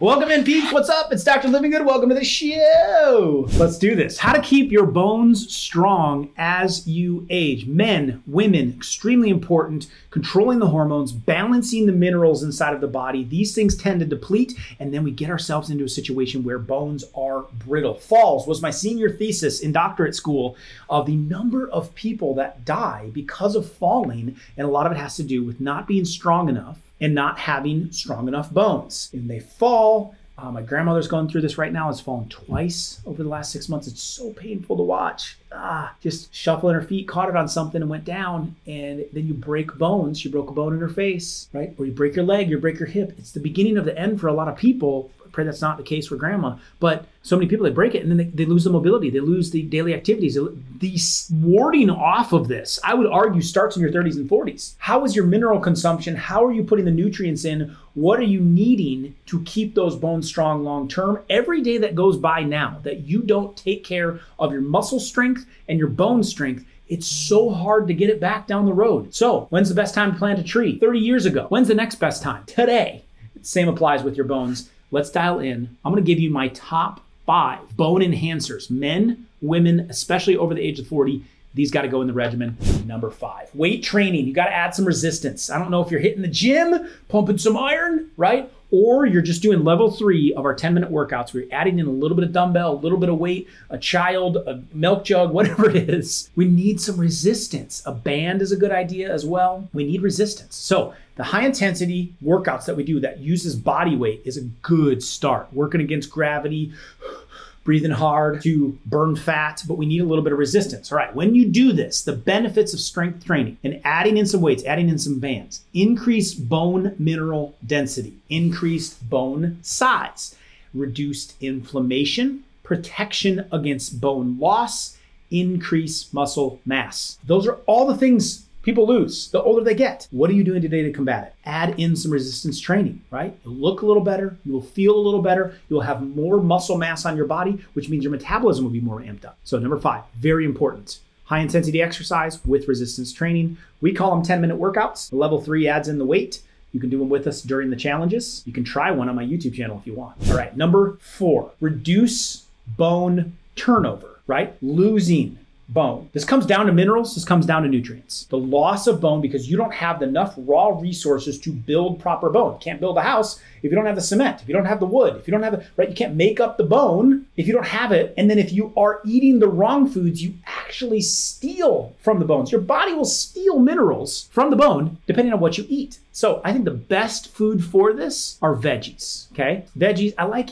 Welcome in, peeps. What's up? It's Dr. Living Good. Welcome to the show. Let's do this. How to keep your bones strong as you age. Men, women, extremely important. Controlling the hormones, balancing the minerals inside of the body. These things tend to deplete, and then we get ourselves into a situation where bones are brittle. Falls was my senior thesis in doctorate school of the number of people that die because of falling, and a lot of it has to do with not being strong enough and not having strong enough bones. And they fall. My grandmother's gone through this right now. It's fallen twice over the last 6 months. It's so painful to watch. Just shuffling her feet, caught it on something and went down. And then you break bones. She broke a bone in her face, right? Or you break your leg, you break your hip. It's the beginning of the end for a lot of people. I pray that's not the case for grandma. But so many people, they break it and then they lose the mobility. They lose the daily activities. The warding off of this, I would argue, starts in your 30s and 40s. How is your mineral consumption? How are you putting the nutrients in? What are you needing to keep those bones strong long-term? Every day that goes by now that you don't take care of your muscle strength and your bone strength, it's so hard to get it back down the road. So when's the best time to plant a tree? 30 years ago. When's the next best time? Today. Same applies with your bones. Let's dial in. I'm going to give you my top 5 bone enhancers. Men, women, especially over the age of 40, these got to go in the regimen. Number 5, weight training. You got to add some resistance. I don't know if you're hitting the gym, pumping some iron, right? Or you're just doing level 3 of our 10-minute workouts where you're adding in a little bit of dumbbell, a little bit of weight, a child, a milk jug, whatever it is. We need some resistance. A band is a good idea as well. We need resistance. So the high intensity workouts that we do that uses body weight is a good start. Working against gravity, breathing hard to burn fat, but we need a little bit of resistance. All right, when you do this, the benefits of strength training and adding in some weights, adding in some bands, increase bone mineral density, increased bone size, reduced inflammation, protection against bone loss, increase muscle mass. Those are all the things people lose the older they get. What are you doing today to combat it? Add in some resistance training, right? You'll look a little better. You will feel a little better. You'll have more muscle mass on your body, which means your metabolism will be more amped up. So number 5, very important. High intensity exercise with resistance training. We call them 10-minute workouts. Level 3 adds in the weight. You can do them with us during the challenges. You can try one on my YouTube channel if you want. All right, number 4, reduce bone turnover, right? Losing bone. This comes down to minerals. This comes down to nutrients. The loss of bone because you don't have enough raw resources to build proper bone. You can't build a house if you don't have the cement, if you don't have the wood, if you don't have it, right? You can't make up the bone if you don't have it. And then if you are eating the wrong foods, you actually steal from the bones. Your body will steal minerals from the bone depending on what you eat. So I think the best food for this are veggies, okay? Veggies, I like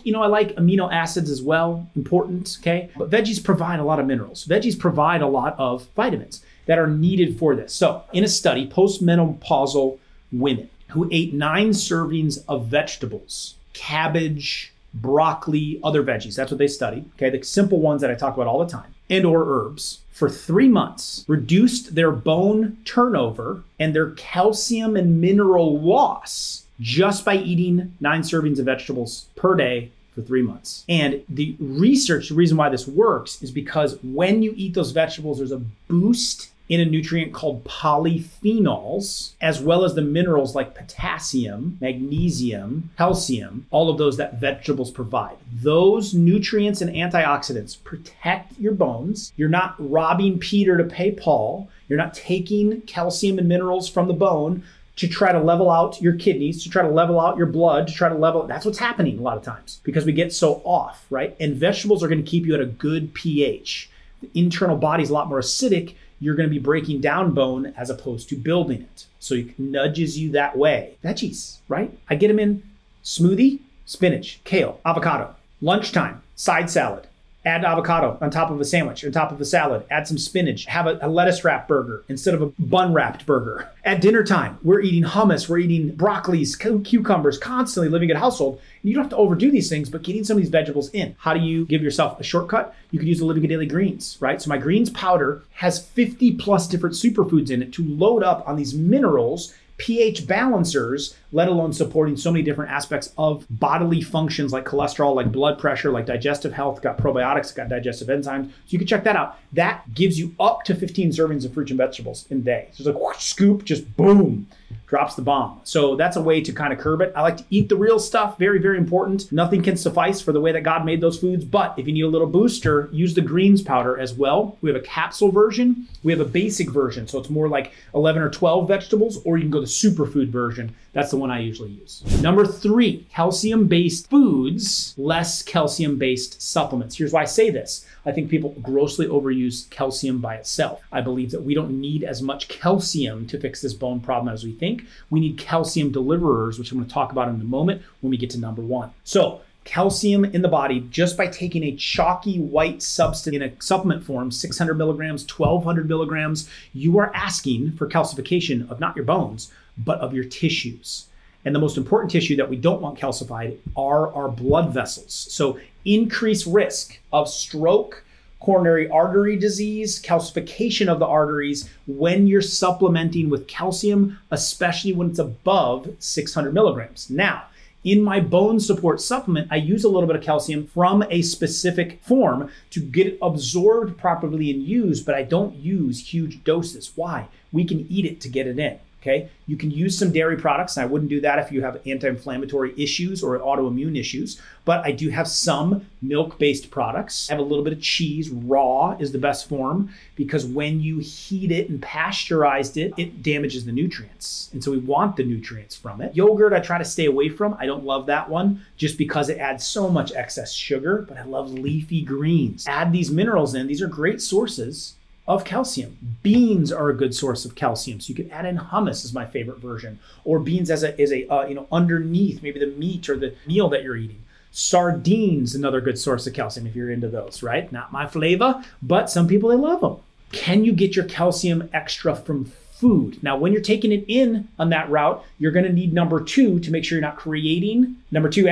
amino acids as well, important, okay? But veggies provide a lot of minerals. Veggies provide a lot of vitamins that are needed for this. So in a study, postmenopausal women who ate 9 servings of vegetables, cabbage, broccoli, other veggies, that's what they studied, okay? The simple ones that I talk about all the time, and or herbs, for 3 months, reduced their bone turnover and their calcium and mineral loss just by eating 9 servings of vegetables per day for 3 months. And the research, the reason why this works is because when you eat those vegetables, there's a boost in a nutrient called polyphenols, as well as the minerals like potassium, magnesium, calcium, all of those that vegetables provide. Those nutrients and antioxidants protect your bones. You're not robbing Peter to pay Paul. You're not taking calcium and minerals from the bone to try to level out your kidneys, to try to level out your blood, to try to level, that's what's happening a lot of times because we get so off, right? And vegetables are gonna keep you at a good pH. The internal body's a lot more acidic. You're gonna be breaking down bone as opposed to building it. So it nudges you that way. Veggies, right? I get them in smoothie, spinach, kale, avocado. Lunchtime, side salad. Add avocado on top of a sandwich, on top of a salad. Add some spinach. Have a lettuce wrap burger instead of a bun wrapped burger. At dinner time, we're eating hummus, we're eating broccolis, cucumbers, constantly living at household. And you don't have to overdo these things, but getting some of these vegetables in. How do you give yourself a shortcut? You could use the Living Good Daily Greens, right? So my greens powder has 50+ different superfoods in it to load up on these minerals, pH balancers, let alone supporting so many different aspects of bodily functions like cholesterol, like blood pressure, like digestive health, got probiotics, got digestive enzymes. So you can check that out. That gives you up to 15 servings of fruits and vegetables in a day. So it's like scoop, just boom, drops the bomb. So that's a way to kind of curb it. I like to eat the real stuff, very, very important. Nothing can suffice for the way that God made those foods. But if you need a little booster, use the greens powder as well. We have a capsule version. We have a basic version. So it's more like 11 or 12 vegetables, or you can go the superfood version. That's the one I usually use. Number three, calcium-based foods, less calcium-based supplements. Here's why I say this. I think people grossly overuse calcium by itself. I believe that we don't need as much calcium to fix this bone problem as we think. We need calcium deliverers, which I'm going to talk about in a moment when we get to number one. So calcium in the body, just by taking a chalky white substance in a supplement form, 600 milligrams, 1200 milligrams, you are asking for calcification of not your bones, but of your tissues. And the most important tissue that we don't want calcified are our blood vessels. So increased risk of stroke, coronary artery disease, calcification of the arteries when you're supplementing with calcium, especially when it's above 600 milligrams. Now, in my bone support supplement, I use a little bit of calcium from a specific form to get it absorbed properly and used, but I don't use huge doses. Why? We can eat it to get it in, okay? You can use some dairy products, and I wouldn't do that if you have anti-inflammatory issues or autoimmune issues, but I do have some milk-based products. I have a little bit of cheese. Raw is the best form because when you heat it and pasteurized it, it damages the nutrients. And so we want the nutrients from it. Yogurt, I try to stay away from. I don't love that one just because it adds so much excess sugar, but I love leafy greens. Add these minerals in. These are great sources of calcium. Beans are a good source of calcium. So you can add in hummus is my favorite version, or beans as a underneath maybe the meat or the meal that you're eating. Sardines, another good source of calcium if you're into those, right? Not my flavor, but some people, they love them. Can you get your calcium extra from food? Now, when you're taking it in on that route, you're going to need number two and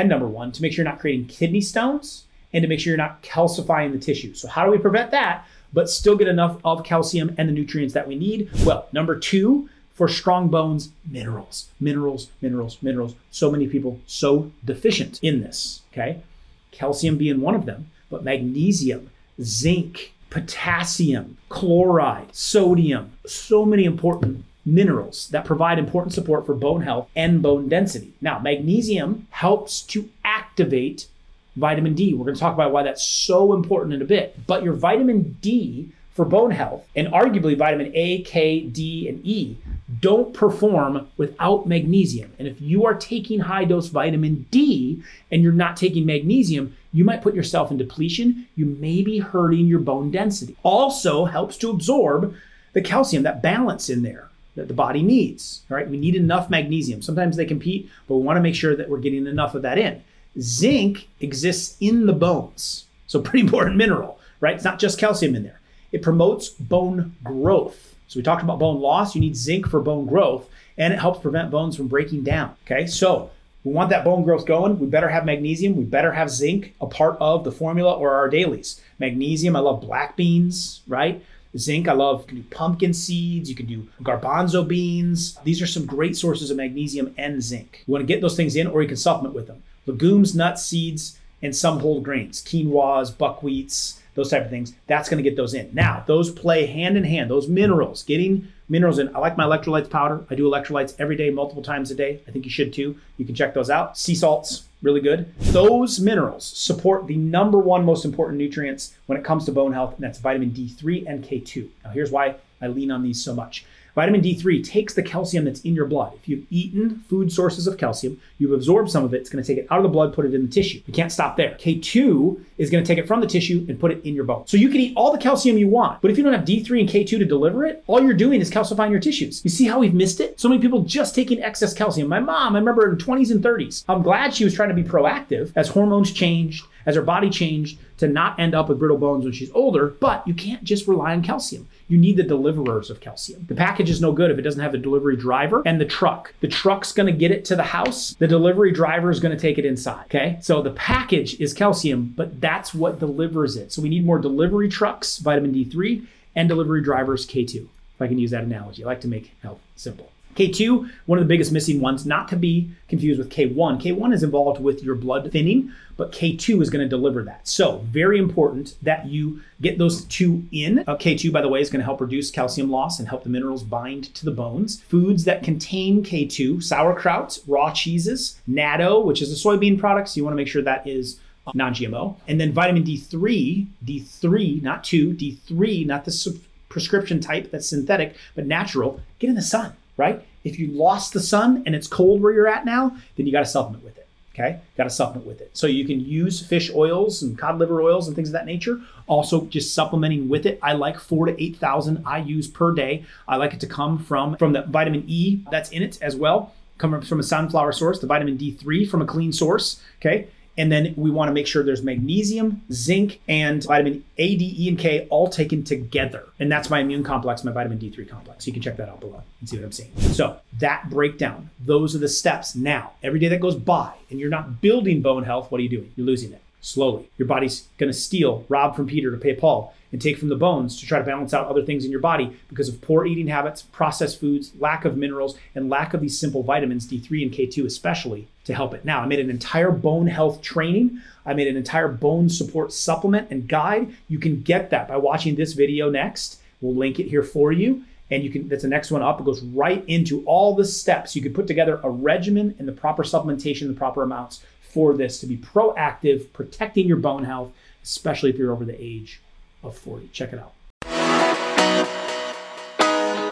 number one to make sure you're not creating kidney stones and to make sure you're not calcifying the tissue. So how do we prevent that, but still get enough of calcium and the nutrients that we need? Well, number two, for strong bones, minerals, minerals, minerals, minerals. So many people so deficient in this, okay? Calcium being one of them, but magnesium, zinc, potassium, chloride, sodium, so many important minerals that provide important support for bone health and bone density. Now, magnesium helps to activate vitamin D. We're going to talk about why that's so important in a bit. But your vitamin D for bone health, and arguably vitamin A, K, D, and E, don't perform without magnesium. And if you are taking high dose vitamin D and you're not taking magnesium, you might put yourself in depletion. You may be hurting your bone density. Also helps to absorb the calcium, that balance in there that the body needs, right? We need enough magnesium. Sometimes they compete, but we want to make sure that we're getting enough of that in. Zinc exists in the bones. So pretty important mineral, right? It's not just calcium in there. It promotes bone growth. So we talked about bone loss. You need zinc for bone growth, and it helps prevent bones from breaking down, okay? So we want that bone growth going. We better have magnesium. We better have zinc a part of the formula or our dailies. Magnesium, I love black beans, right? Zinc, I love, you can do pumpkin seeds, you can do garbanzo beans. These are some great sources of magnesium and zinc. You wanna get those things in, or you can supplement with them. Legumes, nuts, seeds, and some whole grains, quinoas, buckwheats, those type of things. That's going to get those in. Now, those play hand in hand, those minerals, getting minerals in. I like my electrolytes powder. I do electrolytes every day, multiple times a day. I think you should too. You can check those out. Sea salts, really good. Those minerals support the number one most important nutrients when it comes to bone health, and that's vitamin D3 and K2. Now, here's why I lean on these so much. Vitamin D3 takes the calcium that's in your blood. If you've eaten food sources of calcium, you've absorbed some of it. It's going to take it out of the blood, put it in the tissue. You can't stop there. K2 is going to take it from the tissue and put it in your bone. So you can eat all the calcium you want, but if you don't have D3 and K2 to deliver it, all you're doing is calcifying your tissues. You see how we've missed it? So many people just taking excess calcium. My mom, I remember in 20s and 30s, I'm glad she was trying to be proactive as hormones changed, as her body changed, to not end up with brittle bones when she's older, but you can't just rely on calcium. You need the deliverers of calcium. The package is no good if it doesn't have the delivery driver and the truck. The truck's gonna get it to the house. The delivery driver is gonna take it inside, okay? So the package is calcium, but that's what delivers it. So we need more delivery trucks, vitamin D3, and delivery drivers, K2. If I can use that analogy, I like to make health simple. K2, one of the biggest missing ones, not to be confused with K1. K1 is involved with your blood thinning, but K2 is going to deliver that. So very important that you get those two in. K2, by the way, is going to help reduce calcium loss and help the minerals bind to the bones. Foods that contain K2, sauerkrauts, raw cheeses, natto, which is a soybean product, so you want to make sure that is non-GMO. And then vitamin D3, D3, not the prescription type that's synthetic, but natural, get in the sun. Right? If you lost the sun and it's cold where you're at now, then you got to supplement with it. Okay. Got to supplement with it. So you can use fish oils and cod liver oils and things of that nature. Also just supplementing with it. I like 4,000 to 8,000 I use per day. I like it to come from the vitamin E that's in it as well. Come from a sunflower source, the vitamin D3 from a clean source. Okay. And then we want to make sure there's magnesium, zinc, and vitamin A, D, E, and K all taken together. And that's my immune complex, my vitamin D3 complex. You can check that out below and see what I'm saying. So that breakdown, those are the steps. Now, every day that goes by and you're not building bone health, what are you doing? You're losing it slowly. Your body's going to steal, rob from Peter to pay Paul, and take from the bones to try to balance out other things in your body because of poor eating habits, processed foods, lack of minerals, and lack of these simple vitamins, D3 and K2 especially, to help it. Now, I made an entire bone health training. I made an entire bone support supplement and guide. You can get that by watching this video next. We'll link it here for you. And you can, that's the next one up. It goes right into all the steps. You can put together a regimen and the proper supplementation, the proper amounts for this to be proactive, protecting your bone health, especially if you're over the age of 40. Check it out.